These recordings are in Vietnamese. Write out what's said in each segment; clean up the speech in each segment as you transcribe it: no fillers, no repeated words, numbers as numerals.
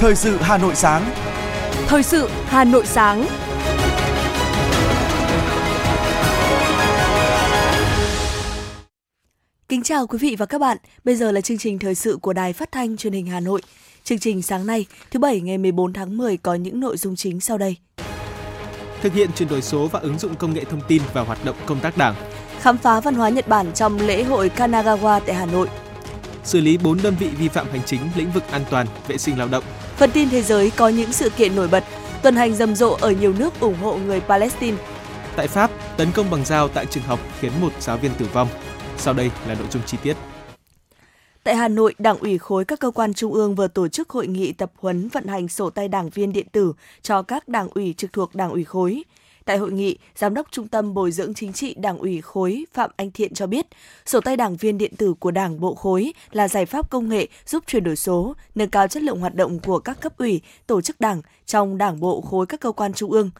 Thời sự Hà Nội sáng. Thời sự Hà Nội sáng. Kính chào quý vị và các bạn. Bây giờ là chương trình thời sự của Đài Phát thanh Truyền hình Hà Nội. Chương trình sáng nay, thứ Bảy ngày 14 tháng 10 có những nội dung chính sau đây. Thực hiện chuyển đổi số và ứng dụng công nghệ thông tin vào hoạt động công tác Đảng. Khám phá văn hóa Nhật Bản trong lễ hội Kanagawa tại Hà Nội. Xử lý 4 đơn vị vi phạm hành chính lĩnh vực an toàn, vệ sinh lao động. Phần tin thế giới có những sự kiện nổi bật. Tuần hành rầm rộ ở nhiều nước ủng hộ người Palestine. Tại Pháp, tấn công bằng dao tại trường học khiến một giáo viên tử vong. Sau đây là nội dung chi tiết. Tại Hà Nội, Đảng ủy khối các cơ quan trung ương vừa tổ chức hội nghị tập huấn vận hành sổ tay đảng viên điện tử cho các đảng ủy trực thuộc Đảng ủy khối. Tại hội nghị, Giám đốc Trung tâm Bồi dưỡng Chính trị Đảng ủy khối Phạm Anh Thiện cho biết, sổ tay đảng viên điện tử của Đảng bộ khối là giải pháp công nghệ giúp chuyển đổi số, nâng cao chất lượng hoạt động của các cấp ủy, tổ chức đảng trong Đảng bộ khối các cơ quan trung ương.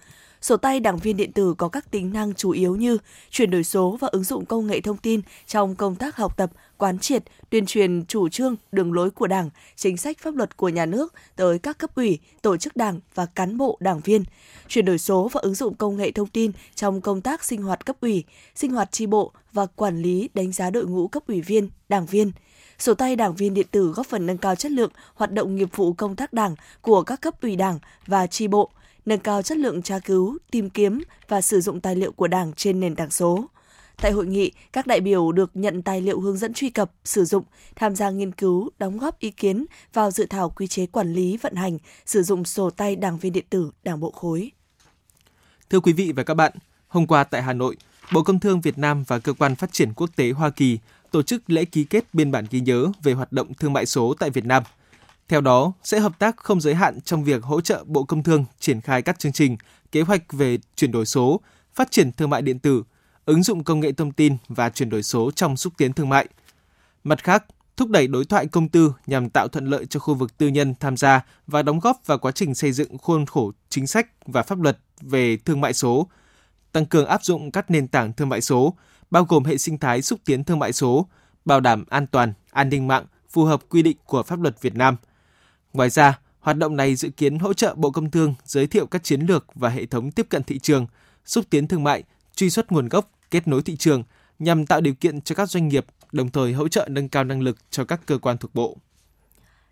Sổ tay đảng viên điện tử có các tính năng chủ yếu như chuyển đổi số và ứng dụng công nghệ thông tin trong công tác học tập, quán triệt, tuyên truyền chủ trương, đường lối của Đảng, chính sách pháp luật của nhà nước tới các cấp ủy, tổ chức đảng và cán bộ đảng viên. Chuyển đổi số và ứng dụng công nghệ thông tin trong công tác sinh hoạt cấp ủy, sinh hoạt chi bộ và quản lý đánh giá đội ngũ cấp ủy viên, đảng viên. Sổ tay đảng viên điện tử góp phần nâng cao chất lượng hoạt động nghiệp vụ công tác đảng của các cấp ủy đảng và chi bộ, nâng cao chất lượng tra cứu, tìm kiếm và sử dụng tài liệu của Đảng trên nền tảng số. Tại hội nghị, các đại biểu được nhận tài liệu hướng dẫn truy cập, sử dụng, tham gia nghiên cứu, đóng góp ý kiến vào dự thảo quy chế quản lý, vận hành, sử dụng sổ tay đảng viên điện tử Đảng bộ khối. Thưa quý vị và các bạn, hôm qua tại Hà Nội, Bộ Công Thương Việt Nam và Cơ quan Phát triển Quốc tế Hoa Kỳ tổ chức lễ ký kết biên bản ghi nhớ về hoạt động thương mại số tại Việt Nam. Theo đó, sẽ hợp tác không giới hạn trong việc hỗ trợ Bộ Công Thương triển khai các chương trình, kế hoạch về chuyển đổi số, phát triển thương mại điện tử, ứng dụng công nghệ thông tin và chuyển đổi số trong xúc tiến thương mại. Mặt khác, thúc đẩy đối thoại công tư nhằm tạo thuận lợi cho khu vực tư nhân tham gia và đóng góp vào quá trình xây dựng khuôn khổ chính sách và pháp luật về thương mại số, tăng cường áp dụng các nền tảng thương mại số, bao gồm hệ sinh thái xúc tiến thương mại số, bảo đảm an toàn, an ninh mạng, phù hợp quy định của pháp luật Việt Nam. Ngoài ra, hoạt động này dự kiến hỗ trợ Bộ Công Thương giới thiệu các chiến lược và hệ thống tiếp cận thị trường, xúc tiến thương mại, truy xuất nguồn gốc, kết nối thị trường nhằm tạo điều kiện cho các doanh nghiệp, đồng thời hỗ trợ nâng cao năng lực cho các cơ quan thuộc Bộ.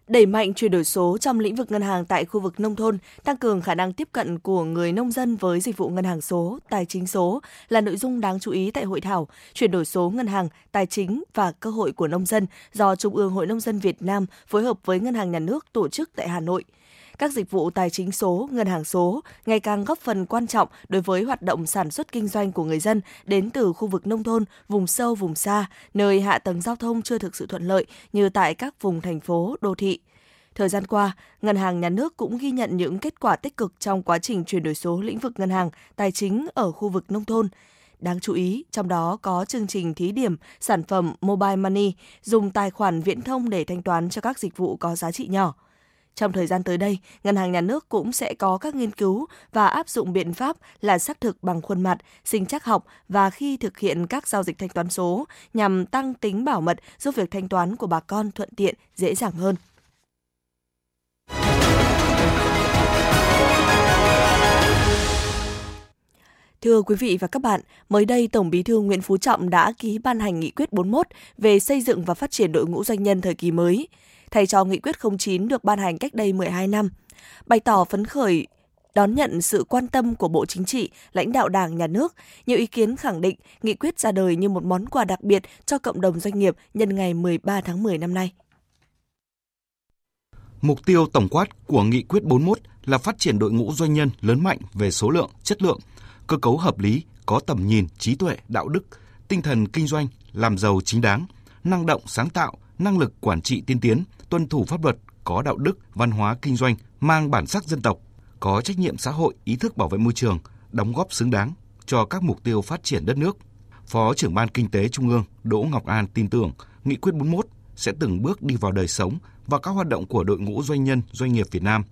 Đẩy mạnh chuyển đổi số trong lĩnh vực ngân hàng tại khu vực nông thôn, tăng cường khả năng tiếp cận của người nông dân với dịch vụ ngân hàng số, tài chính số là nội dung đáng chú ý tại hội thảo chuyển đổi số ngân hàng, tài chính và cơ hội của nông dân do Trung ương Hội Nông dân Việt Nam phối hợp với Ngân hàng Nhà nước tổ chức tại Hà Nội. Các dịch vụ tài chính số, ngân hàng số ngày càng góp phần quan trọng đối với hoạt động sản xuất kinh doanh của người dân đến từ khu vực nông thôn, vùng sâu, vùng xa, nơi hạ tầng giao thông chưa thực sự thuận lợi như tại các vùng thành phố, đô thị. Thời gian qua, Ngân hàng Nhà nước cũng ghi nhận những kết quả tích cực trong quá trình chuyển đổi số lĩnh vực ngân hàng, tài chính ở khu vực nông thôn. Đáng chú ý, trong đó có chương trình thí điểm sản phẩm Mobile Money dùng tài khoản viễn thông để thanh toán cho các dịch vụ có giá trị nhỏ. Trong thời gian tới đây, Ngân hàng Nhà nước cũng sẽ có các nghiên cứu và áp dụng biện pháp là xác thực bằng khuôn mặt, sinh trắc học và khi thực hiện các giao dịch thanh toán số nhằm tăng tính bảo mật giúp việc thanh toán của bà con thuận tiện, dễ dàng hơn. Thưa quý vị và các bạn, mới đây Tổng Bí thư Nguyễn Phú Trọng đã ký ban hành Nghị quyết 41 về xây dựng và phát triển đội ngũ doanh nhân thời kỳ mới, thay cho Nghị quyết 09 được ban hành cách đây 12 năm. Bày tỏ phấn khởi đón nhận sự quan tâm của Bộ Chính trị, lãnh đạo Đảng, Nhà nước, nhiều ý kiến khẳng định nghị quyết ra đời như một món quà đặc biệt cho cộng đồng doanh nghiệp nhân ngày 13 tháng 10 năm nay. Mục tiêu tổng quát của Nghị quyết 41 là phát triển đội ngũ doanh nhân lớn mạnh về số lượng, chất lượng, cơ cấu hợp lý, có tầm nhìn, trí tuệ, đạo đức, tinh thần kinh doanh, làm giàu chính đáng, năng động, sáng tạo, năng lực quản trị tiên tiến, tuân thủ pháp luật, có đạo đức, văn hóa kinh doanh, mang bản sắc dân tộc, có trách nhiệm xã hội, ý thức bảo vệ môi trường, đóng góp xứng đáng cho các mục tiêu phát triển đất nước. Phó trưởng Ban Kinh tế Trung ương Đỗ Ngọc An tin tưởng Nghị quyết 41 sẽ từng bước đi vào đời sống và các hoạt động của đội ngũ doanh nhân, doanh nghiệp Việt Nam,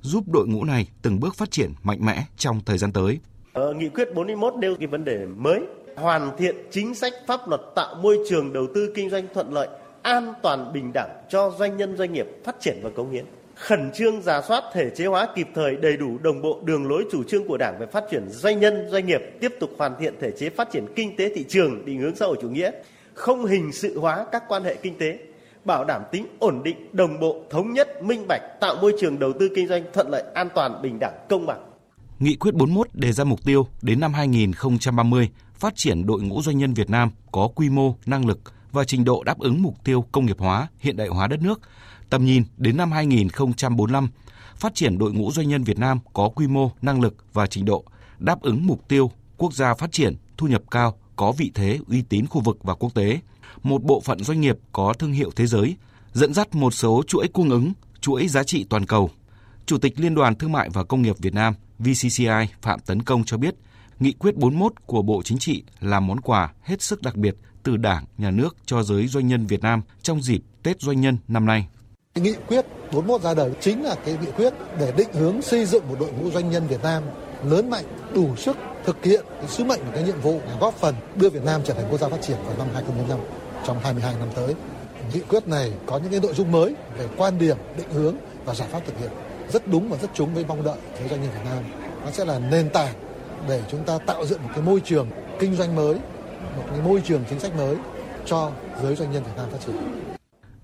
giúp đội ngũ này từng bước phát triển mạnh mẽ trong thời gian tới. Nghị quyết 41 nêu cái vấn đề mới, hoàn thiện chính sách pháp luật tạo môi trường đầu tư kinh doanh thuận lợi, an toàn bình đẳng cho doanh nhân doanh nghiệp phát triển và cống hiến. khẩn trương rà soát thể chế hóa kịp thời đầy đủ đồng bộ đường lối chủ trương của Đảng về phát triển doanh nhân, doanh nghiệp, tiếp tục hoàn thiện thể chế phát triển kinh tế thị trường, định hướng xã hội chủ nghĩa, không hình sự hóa các quan hệ kinh tế, bảo đảm tính ổn định, đồng bộ, thống nhất, minh bạch, tạo môi trường đầu tư kinh doanh thuận lợi, an toàn, bình đẳng, công bằng. Nghị quyết 41 đề ra mục tiêu đến năm 2030 phát triển đội ngũ doanh nhân Việt Nam có quy mô, năng lực và trình độ đáp ứng mục tiêu công nghiệp hóa, hiện đại hóa đất nước. Tầm nhìn đến năm 2045, phát triển đội ngũ doanh nhân Việt Nam có quy mô, năng lực và trình độ đáp ứng mục tiêu quốc gia phát triển, thu nhập cao, có vị thế, uy tín khu vực và quốc tế. Một bộ phận doanh nghiệp có thương hiệu thế giới, dẫn dắt một số chuỗi cung ứng, chuỗi giá trị toàn cầu. Chủ tịch Liên đoàn Thương mại và Công nghiệp Việt Nam VCCI Phạm Tấn Công cho biết, Nghị quyết 41 của Bộ Chính trị là món quà hết sức đặc biệt từ Đảng, Nhà nước cho giới doanh nhân Việt Nam trong dịp Tết Doanh nhân năm nay. Nghị quyết 41 ra đời chính là cái nghị quyết để định hướng xây dựng một đội ngũ doanh nhân Việt Nam lớn mạnh, đủ sức thực hiện cái sứ mệnh và cái nhiệm vụ góp phần đưa Việt Nam trở thành quốc gia phát triển vào năm 2045 trong 22 năm tới. Nghị quyết này có những cái nội dung mới về quan điểm, định hướng và giải pháp thực hiện rất đúng và rất trúng với mong đợi giới doanh nhân Việt Nam. Nó sẽ là nền tảng để chúng ta tạo dựng một cái môi trường kinh doanh mới, một cái môi trường chính sách mới cho giới doanh nhân Việt Nam phát triển.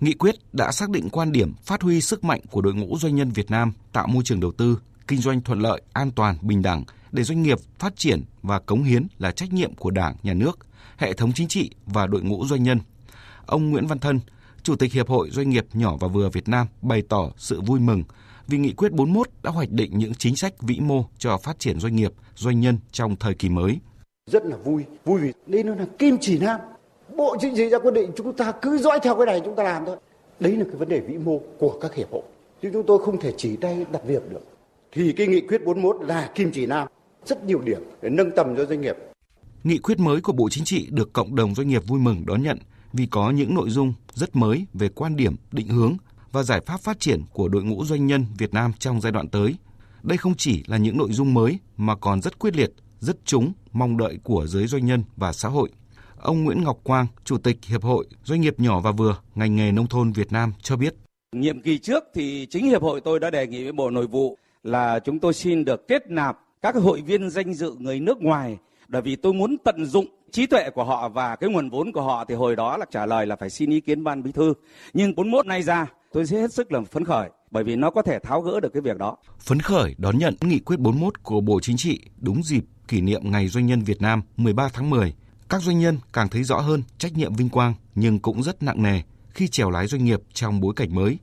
Nghị quyết đã xác định quan điểm phát huy sức mạnh của đội ngũ doanh nhân Việt Nam, tạo môi trường đầu tư, kinh doanh thuận lợi, an toàn, bình đẳng để doanh nghiệp phát triển và cống hiến là trách nhiệm của Đảng, Nhà nước, hệ thống chính trị và đội ngũ doanh nhân. Ông Nguyễn Văn Thân, Chủ tịch Hiệp hội Doanh nghiệp nhỏ và vừa Việt Nam bày tỏ sự vui mừng vì Nghị quyết 41 đã hoạch định những chính sách vĩ mô cho phát triển doanh nghiệp, doanh nhân trong thời kỳ mới. Rất là vui vì đây nó là kim chỉ nam. Bộ Chính trị ra quyết định chúng ta cứ dõi theo cái này chúng ta làm thôi. Đấy là cái vấn đề vĩ mô của các hiệp hội. Chứ chúng tôi không thể chỉ tay đặt việc được. Thì cái Nghị quyết 41 là kim chỉ nam, rất nhiều điểm để nâng tầm cho doanh nghiệp. Nghị quyết mới của Bộ Chính trị được cộng đồng doanh nghiệp vui mừng đón nhận vì có những nội dung rất mới về quan điểm, định hướng và giải pháp phát triển của đội ngũ doanh nhân Việt Nam trong giai đoạn tới. Đây không chỉ là những nội dung mới mà còn rất quyết liệt, rất trúng mong đợi của giới doanh nhân và xã hội. Ông Nguyễn Ngọc Quang, Chủ tịch Hiệp hội Doanh nghiệp nhỏ và vừa ngành nghề nông thôn Việt Nam cho biết. Nhiệm kỳ trước thì chính Hiệp hội tôi đã đề nghị với Bộ Nội vụ là chúng tôi xin được kết nạp các hội viên danh dự người nước ngoài, bởi vì tôi muốn tận dụng trí tuệ của họ và cái nguồn vốn của họ. Thì hồi đó là trả lời là phải xin ý kiến Ban Bí thư, nhưng 41 nay ra tôi sẽ hết sức là phấn khởi bởi vì nó có thể tháo gỡ được cái việc đó. Phấn khởi đón nhận Nghị quyết 41 của Bộ Chính trị đúng dịp kỷ niệm Ngày Doanh nhân Việt Nam 13 tháng 10. Các doanh nhân càng thấy rõ hơn trách nhiệm vinh quang nhưng cũng rất nặng nề khi chèo lái doanh nghiệp trong bối cảnh mới.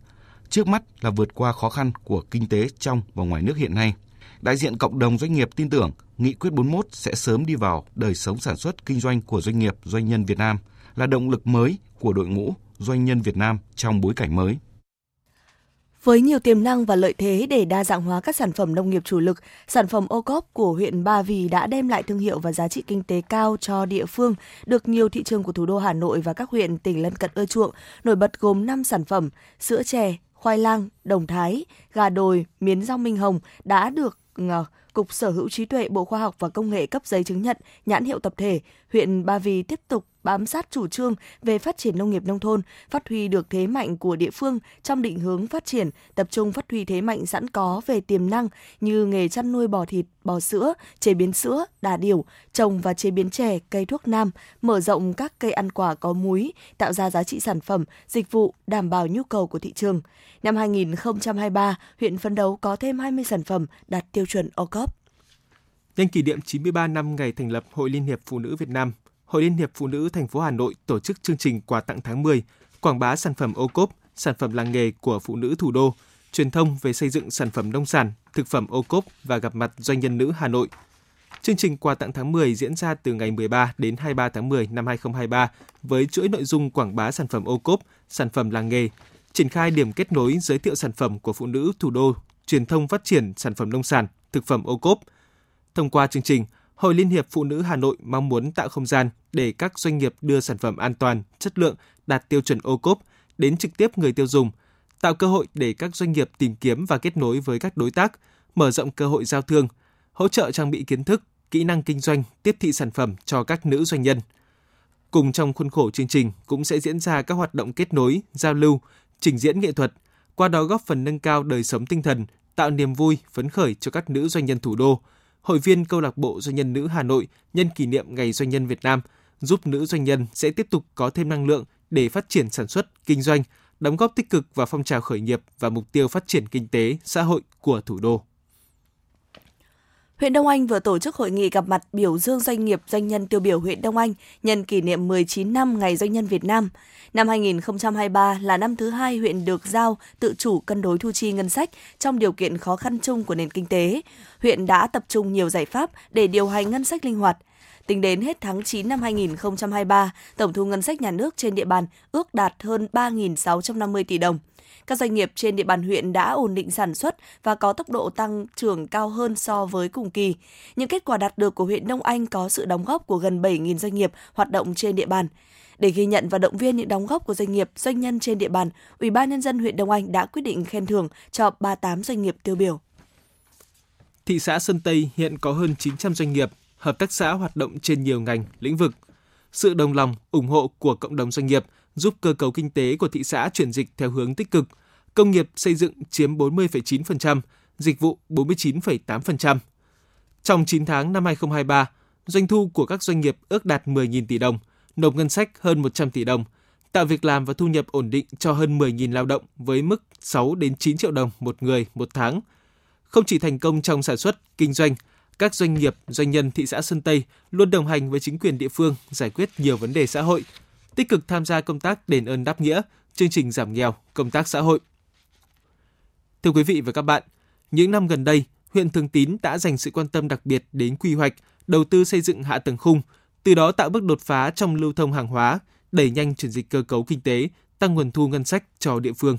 Trước mắt là vượt qua khó khăn của kinh tế trong và ngoài nước hiện nay. Đại diện cộng đồng doanh nghiệp tin tưởng Nghị quyết 41 sẽ sớm đi vào đời sống sản xuất kinh doanh của doanh nghiệp, doanh nhân Việt Nam, là động lực mới của đội ngũ doanh nhân Việt Nam trong bối cảnh mới. Với nhiều tiềm năng và lợi thế để đa dạng hóa các sản phẩm nông nghiệp chủ lực, sản phẩm OCOP của huyện Ba Vì đã đem lại thương hiệu và giá trị kinh tế cao cho địa phương, được nhiều thị trường của thủ đô Hà Nội và các huyện tỉnh lân cận ưa chuộng. Nổi bật gồm 5 sản phẩm: sữa chè, khoai lang, đồng thái, gà đồi, miến rong minh hồng đã được Cục Sở hữu trí tuệ Bộ Khoa học và Công nghệ cấp giấy chứng nhận nhãn hiệu tập thể. Huyện Ba Vì tiếp tục bám sát chủ trương về phát triển nông nghiệp nông thôn, phát huy được thế mạnh của địa phương trong định hướng phát triển, tập trung phát huy thế mạnh sẵn có về tiềm năng như nghề chăn nuôi bò thịt, bò sữa, chế biến sữa, đà điểu, trồng và chế biến chè, cây thuốc nam, mở rộng các cây ăn quả có múi, tạo ra giá trị sản phẩm, dịch vụ, đảm bảo nhu cầu của thị trường. Năm 2023, huyện phấn đấu có thêm 20 sản phẩm đạt tiêu chuẩn OCOP. Nhân kỷ niệm 93 năm ngày thành lập Hội Liên hiệp Phụ nữ Việt Nam, Hội Liên hiệp Phụ nữ thành phố Hà Nội tổ chức chương trình quà tặng tháng 10, quảng bá sản phẩm OCOP, sản phẩm làng nghề của phụ nữ thủ đô, truyền thông về xây dựng sản phẩm nông sản, thực phẩm OCOP và gặp mặt doanh nhân nữ Hà Nội. Chương trình quà tặng tháng 10 diễn ra từ ngày 13 đến 23 tháng 10 năm 2023 với chuỗi nội dung quảng bá sản phẩm OCOP, sản phẩm làng nghề, triển khai điểm kết nối giới thiệu sản phẩm của phụ nữ thủ đô, truyền thông phát triển sản phẩm nông sản, thực phẩm OCOP. Thông qua chương trình, Hội Liên hiệp Phụ nữ Hà Nội mong muốn tạo không gian để các doanh nghiệp đưa sản phẩm an toàn, chất lượng, đạt tiêu chuẩn OCOP đến trực tiếp người tiêu dùng, tạo cơ hội để các doanh nghiệp tìm kiếm và kết nối với các đối tác, mở rộng cơ hội giao thương, hỗ trợ trang bị kiến thức, kỹ năng kinh doanh, tiếp thị sản phẩm cho các nữ doanh nhân. Cùng trong khuôn khổ chương trình cũng sẽ diễn ra các hoạt động kết nối, giao lưu, trình diễn nghệ thuật, qua đó góp phần nâng cao đời sống tinh thần, tạo niềm vui, phấn khởi cho các nữ doanh nhân thủ đô. Hội viên Câu lạc bộ Doanh nhân nữ Hà Nội nhân kỷ niệm Ngày Doanh nhân Việt Nam giúp nữ doanh nhân sẽ tiếp tục có thêm năng lượng để phát triển sản xuất, kinh doanh, đóng góp tích cực vào phong trào khởi nghiệp và mục tiêu phát triển kinh tế, xã hội của thủ đô. Huyện Đông Anh vừa tổ chức hội nghị gặp mặt biểu dương doanh nghiệp doanh nhân tiêu biểu huyện Đông Anh nhân kỷ niệm 19 năm Ngày Doanh nhân Việt Nam. Năm 2023 là năm thứ hai huyện được giao tự chủ cân đối thu chi ngân sách trong điều kiện khó khăn chung của nền kinh tế. Huyện đã tập trung nhiều giải pháp để điều hành ngân sách linh hoạt. Tính đến hết tháng 9 năm 2023, tổng thu ngân sách nhà nước trên địa bàn ước đạt hơn 3.650 tỷ đồng. Các doanh nghiệp trên địa bàn huyện đã ổn định sản xuất và có tốc độ tăng trưởng cao hơn so với cùng kỳ. Những kết quả đạt được của huyện Đông Anh có sự đóng góp của gần 7.000 doanh nghiệp hoạt động trên địa bàn. Để ghi nhận và động viên những đóng góp của doanh nghiệp, doanh nhân trên địa bàn, Ủy ban nhân dân huyện Đông Anh đã quyết định khen thưởng cho 38 doanh nghiệp tiêu biểu. Thị xã Sơn Tây hiện có hơn 900 doanh nghiệp, hợp tác xã hoạt động trên nhiều ngành, lĩnh vực. Sự đồng lòng, ủng hộ của cộng đồng doanh nghiệp giúp cơ cấu kinh tế của thị xã chuyển dịch theo hướng tích cực. Công nghiệp xây dựng chiếm 40,9%, dịch vụ 49,8%. Trong 9 tháng năm 2023, doanh thu của các doanh nghiệp ước đạt 10.000 tỷ đồng, nộp ngân sách hơn 100 tỷ đồng, tạo việc làm và thu nhập ổn định cho hơn 10.000 lao động với mức 6 đến 9 triệu đồng một người một tháng. Không chỉ thành công trong sản xuất, kinh doanh, các doanh nghiệp, doanh nhân thị xã Sơn Tây luôn đồng hành với chính quyền địa phương giải quyết nhiều vấn đề xã hội, tích cực tham gia công tác đền ơn đáp nghĩa, chương trình giảm nghèo, công tác xã hội. Thưa quý vị và các bạn, những năm gần đây, huyện Thường Tín đã dành sự quan tâm đặc biệt đến quy hoạch, đầu tư xây dựng hạ tầng khung, từ đó tạo bước đột phá trong lưu thông hàng hóa, đẩy nhanh chuyển dịch cơ cấu kinh tế, tăng nguồn thu ngân sách cho địa phương.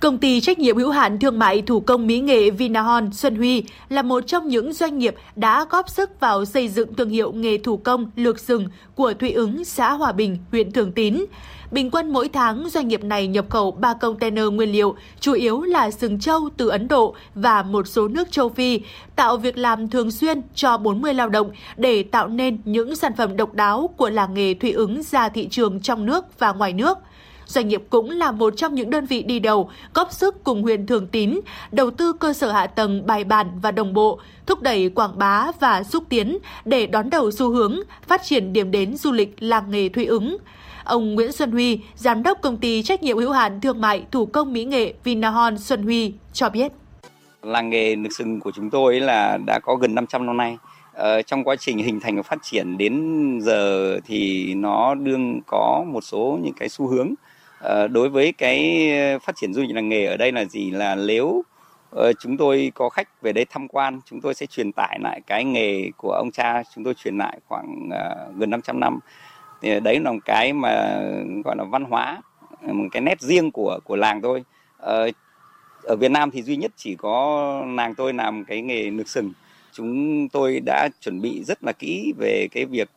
Công ty trách nhiệm hữu hạn thương mại thủ công mỹ nghệ Vinahorn Xuân Huy là một trong những doanh nghiệp đã góp sức vào xây dựng thương hiệu nghề thủ công lược rừng của Thụy Ứng, xã Hòa Bình, huyện Thường Tín. Bình quân mỗi tháng, doanh nghiệp này nhập khẩu 3 container nguyên liệu, chủ yếu là sừng trâu từ Ấn Độ và một số nước châu Phi, tạo việc làm thường xuyên cho 40 lao động để tạo nên những sản phẩm độc đáo của làng nghề Thụy Ứng ra thị trường trong nước và ngoài nước. Doanh nghiệp cũng là một trong những đơn vị đi đầu, góp sức cùng huyện Thường Tín, đầu tư cơ sở hạ tầng bài bản và đồng bộ, thúc đẩy quảng bá và xúc tiến để đón đầu xu hướng, phát triển điểm đến du lịch làng nghề Thụy Ứng. Ông Nguyễn Xuân Huy, giám đốc công ty trách nhiệm hữu hạn thương mại thủ công mỹ nghệ Vinahorn Xuân Huy cho biết. Làng nghề lược sừng của chúng tôi là đã có gần 500 năm nay. Trong quá trình hình thành và phát triển đến giờ thì nó đương có một số những cái xu hướng. Đối với cái phát triển du lịch làng nghề ở đây là gì, là nếu chúng tôi có khách về đây tham quan, chúng tôi sẽ truyền tải lại cái nghề của ông cha chúng tôi truyền lại khoảng gần 500 năm. Thì đấy là một cái mà gọi là văn hóa, một cái nét riêng của làng tôi. Ở Việt Nam thì duy nhất chỉ có làng tôi làm cái nghề lược sừng. Chúng tôi đã chuẩn bị rất là kỹ về cái việc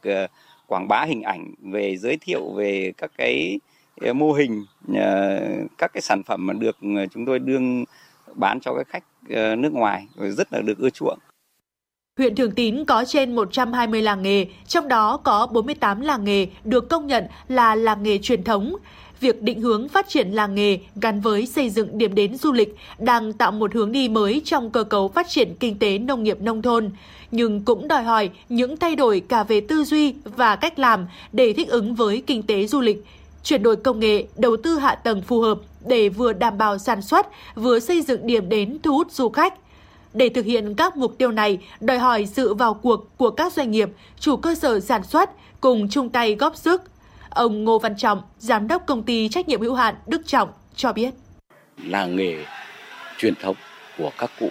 quảng bá hình ảnh, về giới thiệu về các cái mô hình, các cái sản phẩm mà được chúng tôi đương bán cho các khách nước ngoài rất là được ưa chuộng. Huyện Thường Tín có trên 120 làng nghề, trong đó có 48 làng nghề được công nhận là làng nghề truyền thống. Việc định hướng phát triển làng nghề gắn với xây dựng điểm đến du lịch đang tạo một hướng đi mới trong cơ cấu phát triển kinh tế nông nghiệp nông thôn, nhưng cũng đòi hỏi những thay đổi cả về tư duy và cách làm để thích ứng với kinh tế du lịch. Chuyển đổi công nghệ, đầu tư hạ tầng phù hợp để vừa đảm bảo sản xuất, vừa xây dựng điểm đến thu hút du khách. Để thực hiện các mục tiêu này, đòi hỏi sự vào cuộc của các doanh nghiệp, chủ cơ sở sản xuất cùng chung tay góp sức. Ông Ngô Văn Trọng, giám đốc công ty trách nhiệm hữu hạn Đức Trọng cho biết. Làng nghề truyền thống của các cụ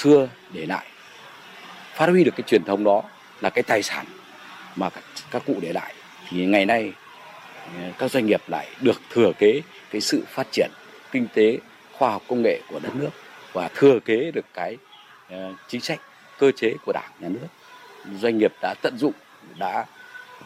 xưa để lại, phát huy được cái truyền thống đó là cái tài sản mà các cụ để lại thì ngày nay các doanh nghiệp lại được thừa kế cái sự phát triển kinh tế, khoa học công nghệ của đất nước và thừa kế được cái chính sách, cơ chế của Đảng, Nhà nước. Doanh nghiệp đã tận dụng, đã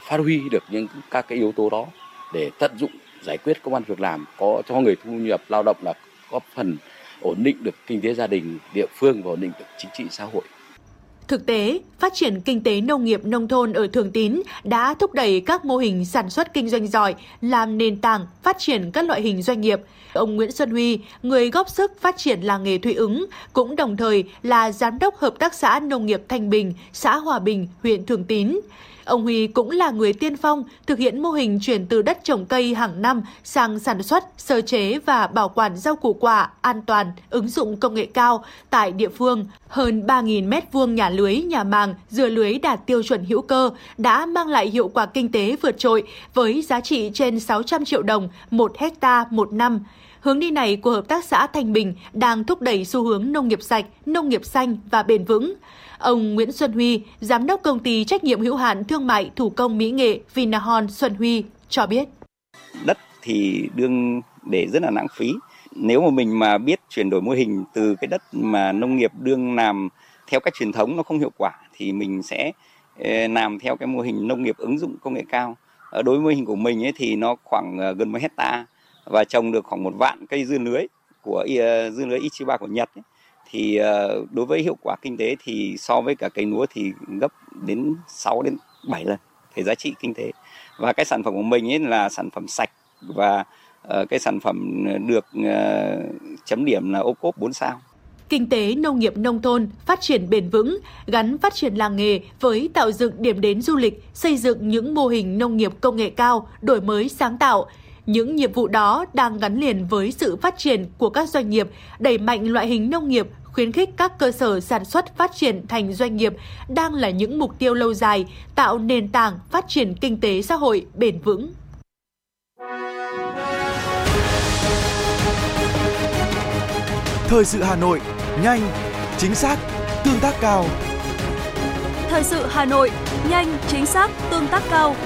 phát huy được những các cái yếu tố đó để tận dụng giải quyết công an việc làm, có cho người thu nhập lao động là góp phần ổn định được kinh tế gia đình, địa phương và ổn định được chính trị xã hội. Thực tế, phát triển kinh tế nông nghiệp nông thôn ở Thường Tín đã thúc đẩy các mô hình sản xuất kinh doanh giỏi, làm nền tảng phát triển các loại hình doanh nghiệp. Ông Nguyễn Xuân Huy, người góp sức phát triển làng nghề Thụy Ứng, cũng đồng thời là giám đốc hợp tác xã nông nghiệp Thanh Bình, xã Hòa Bình, huyện Thường Tín. Ông Huy cũng là người tiên phong thực hiện mô hình chuyển từ đất trồng cây hàng năm sang sản xuất, sơ chế và bảo quản rau củ quả an toàn, ứng dụng công nghệ cao tại địa phương. Hơn 3.000 m2 nhà lưới, nhà màng, dưa lưới đạt tiêu chuẩn hữu cơ đã mang lại hiệu quả kinh tế vượt trội với giá trị trên 600 triệu đồng 1 hectare một năm. Hướng đi này của Hợp tác xã Thanh Bình đang thúc đẩy xu hướng nông nghiệp sạch, nông nghiệp xanh và bền vững. Ông Nguyễn Xuân Huy, Giám đốc Công ty Trách nhiệm hữu hạn Thương mại Thủ công Mỹ nghệ Vinahorn Xuân Huy cho biết. Đất thì đương để rất là lãng phí. Nếu mà mình mà biết chuyển đổi mô hình từ cái đất mà nông nghiệp đương làm theo cách truyền thống nó không hiệu quả thì mình sẽ làm theo cái mô hình nông nghiệp ứng dụng công nghệ cao. Đối với mô hình của mình ấy thì nó khoảng gần 1 hectare và trồng được khoảng 1.000 cây dưa lưới Ichiba của Nhật ấy. Thì đối với hiệu quả kinh tế thì so với cả cây lúa thì gấp đến 6 đến 7 lần cái giá trị kinh tế. Và cái sản phẩm của mình ấy là sản phẩm sạch và cái sản phẩm được chấm điểm là OCOP 4 sao. Kinh tế nông nghiệp nông thôn phát triển bền vững, gắn phát triển làng nghề với tạo dựng điểm đến du lịch, xây dựng những mô hình nông nghiệp công nghệ cao, đổi mới sáng tạo. Những nhiệm vụ đó đang gắn liền với sự phát triển của các doanh nghiệp, đẩy mạnh loại hình nông nghiệp, khuyến khích các cơ sở sản xuất phát triển thành doanh nghiệp đang là những mục tiêu lâu dài, tạo nền tảng phát triển kinh tế xã hội bền vững. Thời sự Hà Nội, nhanh, chính xác, tương tác cao. Thời sự Hà Nội, nhanh, chính xác, tương tác cao.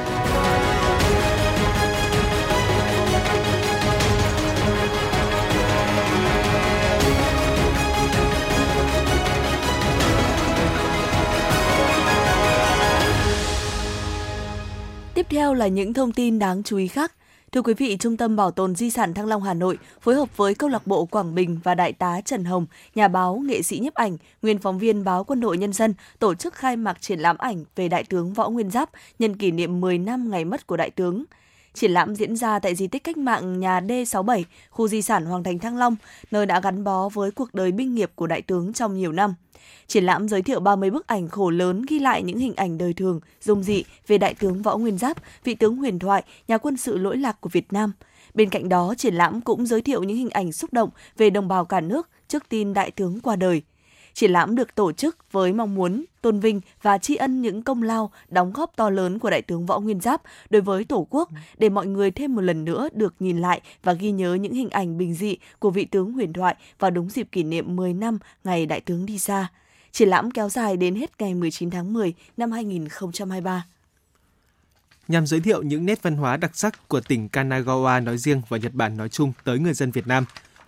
Tiếp theo là những thông tin đáng chú ý khác. Thưa quý vị, Trung tâm Bảo tồn Di sản Thăng Long Hà Nội phối hợp với Câu lạc bộ Quảng Bình và Đại tá Trần Hồng, nhà báo, nghệ sĩ nhiếp ảnh, nguyên phóng viên báo Quân đội Nhân dân tổ chức khai mạc triển lãm ảnh về Đại tướng Võ Nguyên Giáp nhân kỷ niệm 10 năm ngày mất của Đại tướng. Triển lãm diễn ra tại di tích cách mạng nhà D67, khu di sản Hoàng thành Thăng Long, nơi đã gắn bó với cuộc đời binh nghiệp của Đại tướng trong nhiều năm. Triển lãm giới thiệu 30 bức ảnh khổ lớn ghi lại những hình ảnh đời thường, dung dị về Đại tướng Võ Nguyên Giáp, vị tướng huyền thoại, nhà quân sự lỗi lạc của Việt Nam. Bên cạnh đó, triển lãm cũng giới thiệu những hình ảnh xúc động về đồng bào cả nước trước tin Đại tướng qua đời. Triển lãm được tổ chức với mong muốn tôn vinh và tri ân những công lao, đóng góp to lớn của Đại tướng Võ Nguyên Giáp đối với Tổ quốc, để mọi người thêm một lần nữa được nhìn lại và ghi nhớ những hình ảnh bình dị của vị tướng huyền thoại vào đúng dịp kỷ niệm 10 năm ngày Đại tướng đi xa. Triển lãm kéo dài đến hết ngày 19 tháng 10 năm 2023. Nhằm giới thiệu những nét văn hóa đặc sắc của tỉnh Kanagawa nói riêng và Nhật Bản nói chung tới người dân Việt Nam,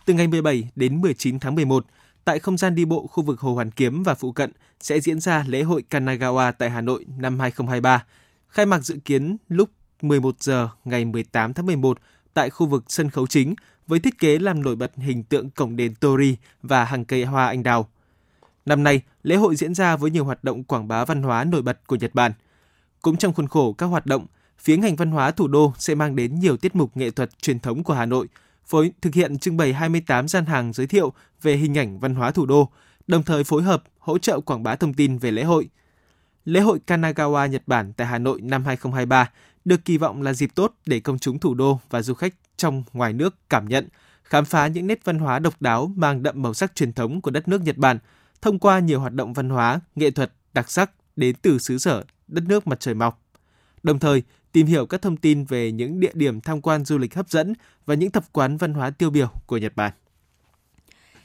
từ ngày 17 đến 19 tháng 11, tại không gian đi bộ khu vực Hồ Hoàn Kiếm và phụ cận sẽ diễn ra lễ hội Kanagawa tại Hà Nội năm 2023. Khai mạc dự kiến lúc 11 giờ ngày 18 tháng 11 tại khu vực sân khấu chính với thiết kế làm nổi bật hình tượng cổng đền Tori và hàng cây hoa anh đào. Năm nay, lễ hội diễn ra với nhiều hoạt động quảng bá văn hóa nổi bật của Nhật Bản. Cũng trong khuôn khổ các hoạt động, phía ngành văn hóa thủ đô sẽ mang đến nhiều tiết mục nghệ thuật truyền thống của Hà Nội, phối thực hiện trưng bày 28 gian hàng giới thiệu về hình ảnh văn hóa thủ đô, đồng thời phối hợp hỗ trợ quảng bá thông tin về lễ hội. Lễ hội Kanagawa Nhật Bản tại Hà Nội năm 2023 được kỳ vọng là dịp tốt để công chúng thủ đô và du khách trong ngoài nước cảm nhận, khám phá những nét văn hóa độc đáo mang đậm màu sắc truyền thống của đất nước Nhật Bản thông qua nhiều hoạt động văn hóa, nghệ thuật đặc sắc đến từ xứ sở đất nước mặt trời mọc. Đồng thời, tìm hiểu các thông tin về những địa điểm tham quan du lịch hấp dẫn và những tập quán văn hóa tiêu biểu của Nhật Bản.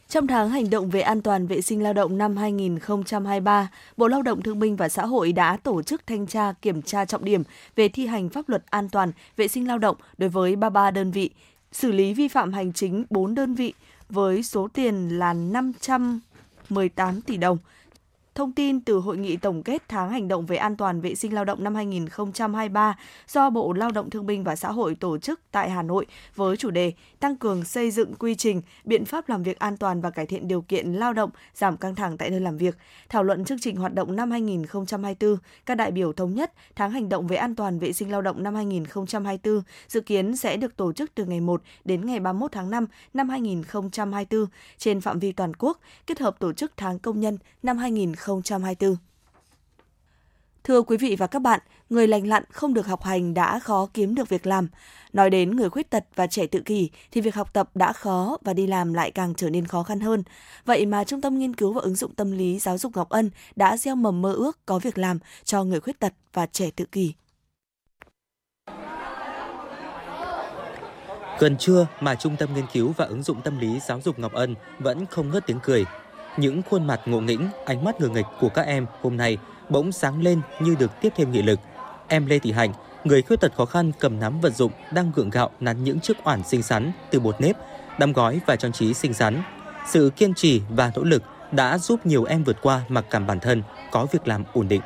Trong tháng hành động về an toàn vệ sinh lao động năm 2023, Bộ Lao động Thương binh và Xã hội đã tổ chức thanh tra kiểm tra trọng điểm về thi hành pháp luật an toàn vệ sinh lao động đối với 33 đơn vị, xử lý vi phạm hành chính 4 đơn vị với số tiền là 518 tỷ đồng. Thông tin từ Hội nghị Tổng kết Tháng Hành động về An toàn Vệ sinh Lao động năm 2023 do Bộ Lao động Thương binh và Xã hội tổ chức tại Hà Nội với chủ đề Tăng cường xây dựng quy trình, biện pháp làm việc an toàn và cải thiện điều kiện lao động, giảm căng thẳng tại nơi làm việc. Thảo luận chương trình hoạt động năm 2024, các đại biểu thống nhất Tháng Hành động về An toàn Vệ sinh Lao động năm 2024 dự kiến sẽ được tổ chức từ ngày 1 đến ngày 31 tháng 5 năm 2024 trên phạm vi toàn quốc, kết hợp tổ chức Tháng Công nhân năm 2024. Thưa quý vị và các bạn, người lành lặn không được học hành đã khó kiếm được việc làm. Nói đến người khuyết tật và trẻ tự kỷ thì việc học tập đã khó và đi làm lại càng trở nên khó khăn hơn. Vậy mà Trung tâm Nghiên cứu và Ứng dụng Tâm lý Giáo dục Ngọc Ân đã gieo mầm mơ ước có việc làm cho người khuyết tật và trẻ tự kỷ. Gần trưa mà Trung tâm Nghiên cứu và Ứng dụng Tâm lý Giáo dục Ngọc Ân vẫn không ngớt tiếng cười. Những khuôn mặt ngộ nghĩnh, ánh mắt ngờ nghịch của các em hôm nay bỗng sáng lên như được tiếp thêm nghị lực. Em Lê Thị Hành, người khuyết tật khó khăn cầm nắm vật dụng đang gượng gạo nắn những chiếc oản xinh xắn từ bột nếp, đóng gói và trang trí xinh xắn. Sự kiên trì và nỗ lực đã giúp nhiều em vượt qua mặc cảm bản thân, có việc làm ổn định.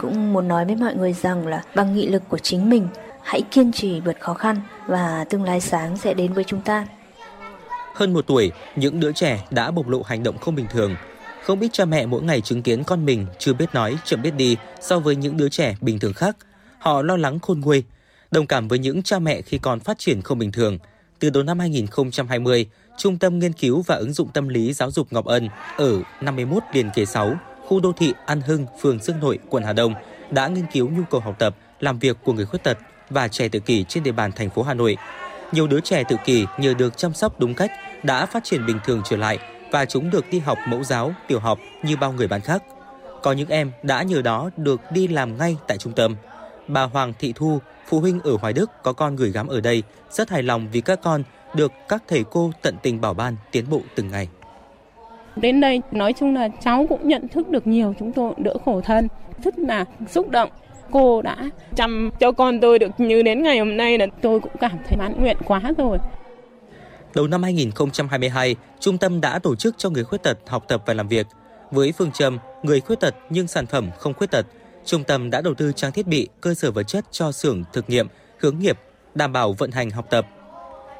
Cũng muốn nói với mọi người rằng là bằng nghị lực của chính mình, hãy kiên trì vượt khó khăn và tương lai sáng sẽ đến với chúng ta. Hơn một tuổi, những đứa trẻ đã bộc lộ hành động không bình thường. Không ít cha mẹ mỗi ngày chứng kiến con mình chưa biết nói, chậm biết đi so với những đứa trẻ bình thường khác. Họ lo lắng khôn nguôi, đồng cảm với những cha mẹ khi con phát triển không bình thường. Từ đầu năm 2020, Trung tâm Nghiên cứu và Ứng dụng Tâm lý Giáo dục Ngọc Ân ở 51 Liền Kề 6, khu đô thị An Hưng, phường Dương Nội, quận Hà Đông đã nghiên cứu nhu cầu học tập, làm việc của người khuyết tật và trẻ tự kỷ trên địa bàn thành phố Hà Nội. Nhiều đứa trẻ tự kỷ nhờ được chăm sóc đúng cách đã phát triển bình thường trở lại và chúng được đi học mẫu giáo, tiểu học như bao người bạn khác. Có những em đã nhờ đó được đi làm ngay tại trung tâm. Bà Hoàng Thị Thu, phụ huynh ở Hoài Đức có con gửi gắm ở đây, rất hài lòng vì các con được các thầy cô tận tình bảo ban tiến bộ từng ngày. Đến đây nói chung là cháu cũng nhận thức được nhiều, chúng tôi đỡ khổ thân, rất là xúc động. Cô đã chăm cho con tôi được như đến ngày hôm nay là tôi cũng cảm thấy mãn nguyện quá rồi. Đầu năm 2022, Trung tâm đã tổ chức cho người khuyết tật học tập và làm việc. Với phương châm người khuyết tật nhưng sản phẩm không khuyết tật, Trung tâm đã đầu tư trang thiết bị, cơ sở vật chất cho xưởng thực nghiệm, hướng nghiệp, đảm bảo vận hành học tập,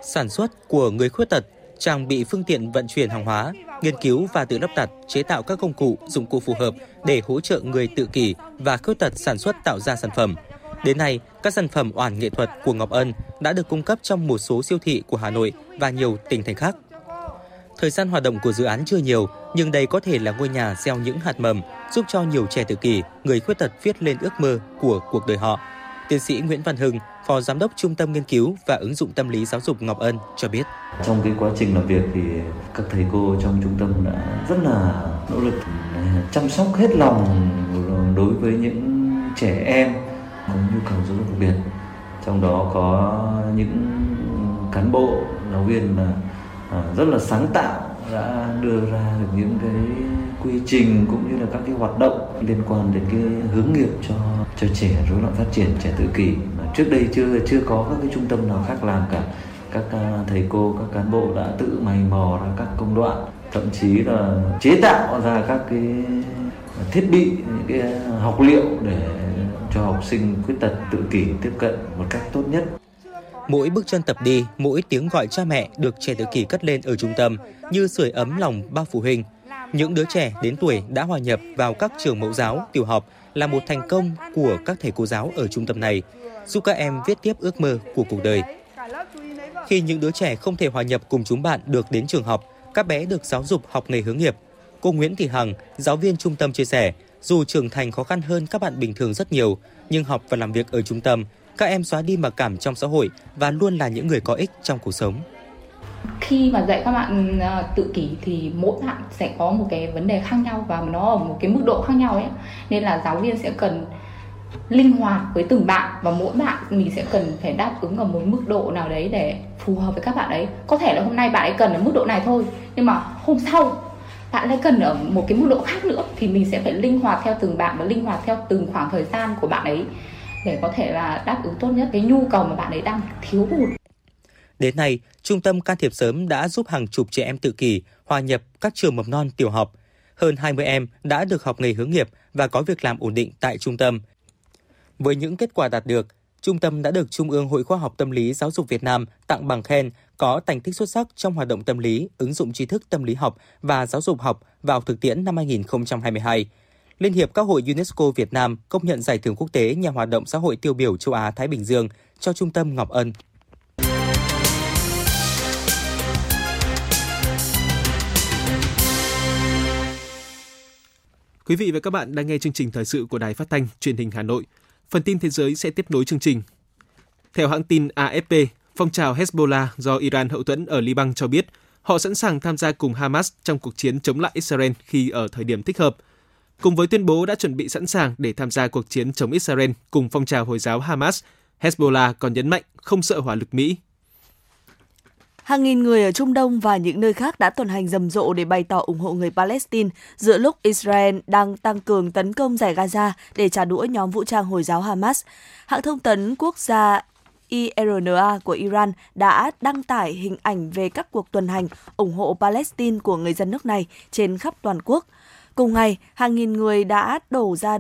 sản xuất của người khuyết tật, trang bị phương tiện vận chuyển hàng hóa, nghiên cứu và tự lắp đặt, chế tạo các công cụ, dụng cụ phù hợp để hỗ trợ người tự kỷ và khuyết tật sản xuất tạo ra sản phẩm. Đến nay, các sản phẩm oản nghệ thuật của Ngọc Ân đã được cung cấp trong một số siêu thị của Hà Nội và nhiều tỉnh thành khác. Thời gian hoạt động của dự án chưa nhiều, nhưng đây có thể là ngôi nhà gieo những hạt mầm giúp cho nhiều trẻ tự kỷ, người khuyết tật viết lên ước mơ của cuộc đời họ. Tiến sĩ Nguyễn Văn Hưng, Phó Giám đốc Trung tâm Nghiên cứu và Ứng dụng Tâm lý Giáo dục Ngọc Ân cho biết. Trong cái quá trình làm việc thì các thầy cô trong trung tâm đã rất là nỗ lực chăm sóc hết lòng đối với những trẻ em có nhu cầu giáo dục đặc biệt. Trong đó có những cán bộ, giáo viên mà rất là sáng tạo đã đưa ra được những cái quy trình cũng như là các cái hoạt động liên quan đến cái hướng nghiệp cho trẻ rối loạn phát triển, trẻ tự kỷ. Trước đây chưa có các cái trung tâm nào khác làm cả. Các thầy cô, các cán bộ đã tự mày mò ra các công đoạn, thậm chí là chế tạo ra các cái thiết bị, những cái học liệu để cho học sinh khuyết tật tự kỷ tiếp cận một cách tốt nhất. Mỗi bước chân tập đi, mỗi tiếng gọi cha mẹ được trẻ tự kỷ cất lên ở trung tâm như sưởi ấm lòng bao phụ huynh. Những đứa trẻ đến tuổi đã hòa nhập vào các trường mẫu giáo, tiểu học là một thành công của các thầy cô giáo ở trung tâm này, giúp các em viết tiếp ước mơ của cuộc đời. Khi những đứa trẻ không thể hòa nhập cùng chúng bạn được đến trường học, các bé được giáo dục học nghề hướng nghiệp. Cô Nguyễn Thị Hằng, giáo viên trung tâm chia sẻ, dù trưởng thành khó khăn hơn các bạn bình thường rất nhiều, nhưng học và làm việc ở trung tâm, các em xóa đi mặc cảm trong xã hội và luôn là những người có ích trong cuộc sống. Khi mà dạy các bạn tự kỷ thì mỗi bạn sẽ có một cái vấn đề khác nhau và nó ở một cái mức độ khác nhau ấy. Nên là giáo viên sẽ cần linh hoạt với từng bạn và mỗi bạn mình sẽ cần phải đáp ứng ở một mức độ nào đấy để phù hợp với các bạn ấy. Có thể là hôm nay bạn ấy cần ở mức độ này thôi, nhưng mà hôm sau bạn ấy cần ở một cái mức độ khác nữa thì mình sẽ phải linh hoạt theo từng bạn và linh hoạt theo từng khoảng thời gian của bạn ấy để có thể là đáp ứng tốt nhất cái nhu cầu mà bạn ấy đang thiếu hụt. Đến nay, Trung tâm Can thiệp sớm đã giúp hàng chục trẻ em tự kỷ hòa nhập các trường mầm non tiểu học. Hơn 20 em đã được học nghề hướng nghiệp và có việc làm ổn định tại trung tâm. Với những kết quả đạt được, Trung tâm đã được Trung ương Hội Khoa học Tâm lý Giáo dục Việt Nam tặng bằng khen có thành tích xuất sắc trong hoạt động tâm lý, ứng dụng tri thức tâm lý học và giáo dục học vào thực tiễn năm 2022. Liên hiệp các hội UNESCO Việt Nam công nhận giải thưởng quốc tế nhà hoạt động xã hội tiêu biểu châu Á-Thái Bình Dương cho Trung tâm Ngọc Ân. Quý vị và các bạn đang nghe chương trình thời sự của Đài Phát thanh Truyền hình Hà Nội. Phần tin thế giới sẽ tiếp nối chương trình. Theo hãng tin AFP, phong trào Hezbollah do Iran hậu thuẫn ở Liban cho biết họ sẵn sàng tham gia cùng Hamas trong cuộc chiến chống lại Israel khi ở thời điểm thích hợp. Cùng với tuyên bố đã chuẩn bị sẵn sàng để tham gia cuộc chiến chống Israel cùng phong trào Hồi giáo Hamas, Hezbollah còn nhấn mạnh không sợ hỏa lực Mỹ. Hàng nghìn người ở Trung Đông và những nơi khác đã tuần hành rầm rộ để bày tỏ ủng hộ người Palestine giữa lúc Israel đang tăng cường tấn công dải Gaza để trả đũa nhóm vũ trang Hồi giáo Hamas. Hãng thông tấn quốc gia IRNA của Iran đã đăng tải hình ảnh về các cuộc tuần hành ủng hộ Palestine của người dân nước này trên khắp toàn quốc. Cùng ngày, hàng nghìn người đã đổ ra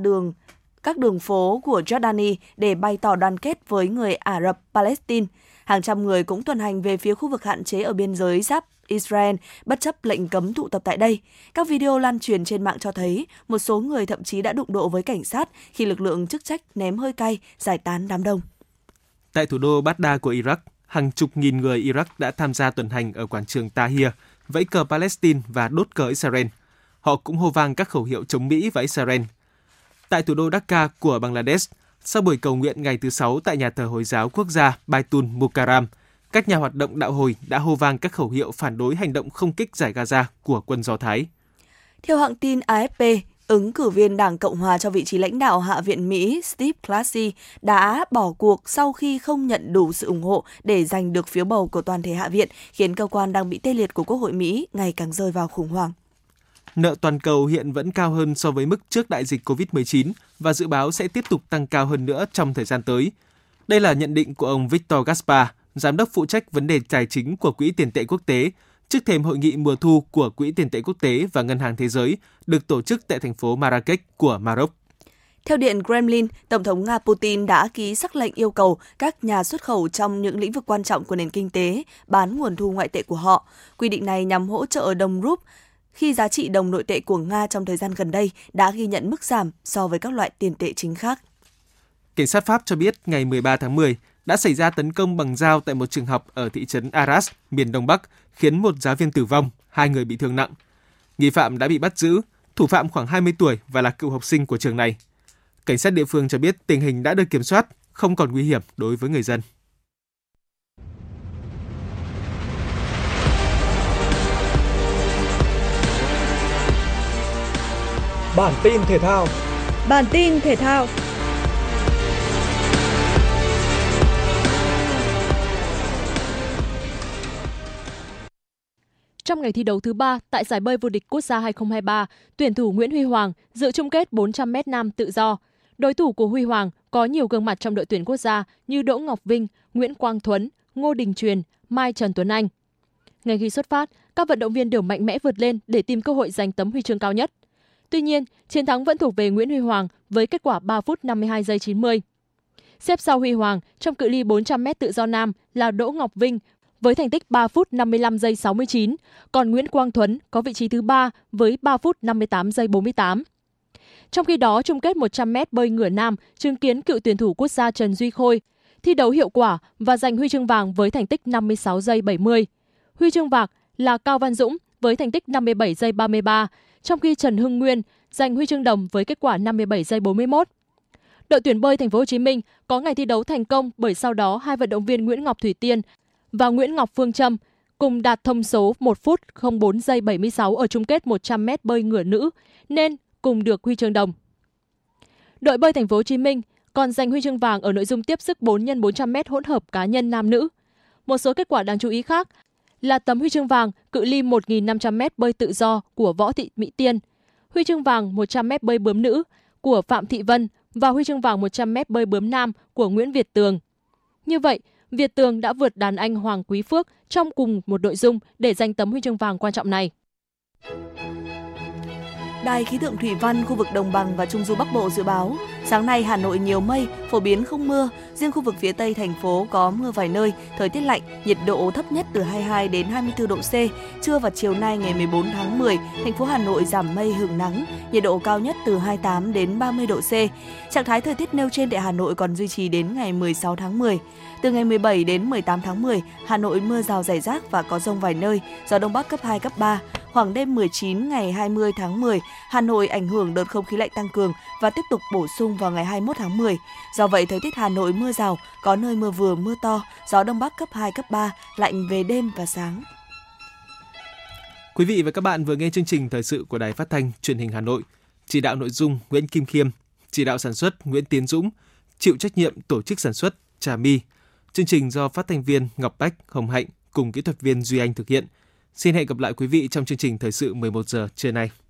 các đường phố của Jordani để bày tỏ đoàn kết với người Ả Rập Palestine. Hàng trăm người cũng tuần hành về phía khu vực hạn chế ở biên giới giáp Israel, bất chấp lệnh cấm tụ tập tại đây. Các video lan truyền trên mạng cho thấy một số người thậm chí đã đụng độ với cảnh sát khi lực lượng chức trách ném hơi cay giải tán đám đông. Tại thủ đô Baghdad của Iraq, hàng chục nghìn người Iraq đã tham gia tuần hành ở quảng trường Tahrir, vẫy cờ Palestine và đốt cờ Israel. Họ cũng hô vang các khẩu hiệu chống Mỹ và Israel. Tại thủ đô Dhaka của Bangladesh, sau buổi cầu nguyện ngày thứ 6 tại nhà thờ Hồi giáo quốc gia Baitul Mukaram, các nhà hoạt động đạo Hồi đã hô vang các khẩu hiệu phản đối hành động không kích dải Gaza của quân Do Thái. Theo hãng tin AFP, ứng cử viên Đảng Cộng Hòa cho vị trí lãnh đạo Hạ viện Mỹ Steve Clashy đã bỏ cuộc sau khi không nhận đủ sự ủng hộ để giành được phiếu bầu của toàn thể Hạ viện, khiến cơ quan đang bị tê liệt của Quốc hội Mỹ ngày càng rơi vào khủng hoảng. Nợ toàn cầu hiện vẫn cao hơn so với mức trước đại dịch COVID-19 và dự báo sẽ tiếp tục tăng cao hơn nữa trong thời gian tới. Đây là nhận định của ông Victor Gaspar, giám đốc phụ trách vấn đề tài chính của Quỹ tiền tệ quốc tế, trước thềm hội nghị mùa thu của Quỹ tiền tệ quốc tế và Ngân hàng Thế giới được tổ chức tại thành phố Marrakech của Maroc. Theo Điện Kremlin, Tổng thống Nga Putin đã ký sắc lệnh yêu cầu các nhà xuất khẩu trong những lĩnh vực quan trọng của nền kinh tế bán nguồn thu ngoại tệ của họ. Quy định này nhằm hỗ trợ đồng rúp khi giá trị đồng nội tệ của Nga trong thời gian gần đây đã ghi nhận mức giảm so với các loại tiền tệ chính khác. Cảnh sát Pháp cho biết ngày 13 tháng 10 đã xảy ra tấn công bằng dao tại một trường học ở thị trấn Arras, miền Đông Bắc, khiến một giáo viên tử vong, 2 người bị thương nặng. Nghi phạm đã bị bắt giữ, thủ phạm khoảng 20 tuổi và là cựu học sinh của trường này. Cảnh sát địa phương cho biết tình hình đã được kiểm soát, không còn nguy hiểm đối với người dân. Bản tin thể thao. Trong ngày thi đấu thứ 3 tại giải bơi vô địch quốc gia 2023, tuyển thủ Nguyễn Huy Hoàng dự chung kết 400m nam tự do. Đối thủ của Huy Hoàng có nhiều gương mặt trong đội tuyển quốc gia như Đỗ Ngọc Vinh, Nguyễn Quang Thuấn, Ngô Đình Truyền, Mai Trần Tuấn Anh. Ngay khi xuất phát, các vận động viên đều mạnh mẽ vượt lên để tìm cơ hội giành tấm huy chương cao nhất. Tuy nhiên, chiến thắng vẫn thuộc về Nguyễn Huy Hoàng với kết quả 3 phút 52 giây 90. Xếp sau Huy Hoàng trong cự ly 400m tự do nam là Đỗ Ngọc Vinh với thành tích 3 phút 55 giây 69, còn Nguyễn Quang Thuấn có vị trí thứ 3 với 3 phút 58 giây 48. Trong khi đó, chung kết 100m bơi ngửa nam chứng kiến cựu tuyển thủ quốc gia Trần Duy Khôi thi đấu hiệu quả và giành huy chương vàng với thành tích 56 giây 70. Huy chương bạc là Cao Văn Dũng với thành tích 57 giây 33, trong khi Trần Hưng Nguyên giành huy chương đồng với kết quả 57 giây 41. Đội tuyển bơi Thành phố Hồ Chí Minh có ngày thi đấu thành công bởi sau đó hai vận động viên Nguyễn Ngọc Thủy Tiên và Nguyễn Ngọc Phương Trâm cùng đạt thông số 1 phút 04 giây 76 ở chung kết 100m bơi ngửa nữ nên cùng được huy chương đồng. Đội bơi Thành phố Hồ Chí Minh còn giành huy chương vàng ở nội dung tiếp sức 4x400m hỗn hợp cá nhân nam nữ. Một số kết quả đáng chú ý khác là tấm huy chương vàng cự ly 1.500m bơi tự do của Võ Thị Mỹ Tiên, huy chương vàng 100m bơi bướm nữ của Phạm Thị Vân và huy chương vàng 100m bơi bướm nam của Nguyễn Việt Tường. Như vậy, Việt Tường đã vượt đàn anh Hoàng Quý Phước trong cùng một nội dung để giành tấm huy chương vàng quan trọng này. Đài khí tượng thủy văn khu vực Đồng bằng và Trung du Bắc Bộ dự báo, sáng nay Hà Nội nhiều mây, phổ biến không mưa, riêng khu vực phía Tây thành phố có mưa vài nơi, thời tiết lạnh, nhiệt độ thấp nhất từ 22 đến 24 độ C. Trưa và chiều nay ngày 14 tháng 10, thành phố Hà Nội giảm mây hưởng nắng, nhiệt độ cao nhất từ 28 đến 30 độ C. Trạng thái thời tiết nêu trên tại Hà Nội còn duy trì đến ngày 16 tháng 10. Từ ngày 17 đến 18 tháng 10, Hà Nội mưa rào rải rác và có dông vài nơi, gió Đông Bắc cấp 2, cấp 3. Khoảng đêm 19 ngày 20 tháng 10, Hà Nội ảnh hưởng đợt không khí lạnh tăng cường và tiếp tục bổ sung vào ngày 21 tháng 10. Do vậy, thời tiết Hà Nội mưa rào, có nơi mưa vừa mưa to, gió Đông Bắc cấp 2, cấp 3, lạnh về đêm và sáng. Quý vị và các bạn vừa nghe chương trình thời sự của Đài Phát thanh Truyền hình Hà Nội. Chỉ đạo nội dung Nguyễn Kim Khiêm, chỉ đạo sản xuất Nguyễn Tiến Dũng, chịu trách nhiệm tổ chức sản xuất Trà My. Chương trình do phát thanh viên Ngọc Bách, Hồng Hạnh cùng kỹ thuật viên Duy Anh thực hiện. Xin hẹn gặp lại quý vị trong chương trình thời sự 11 giờ trưa nay.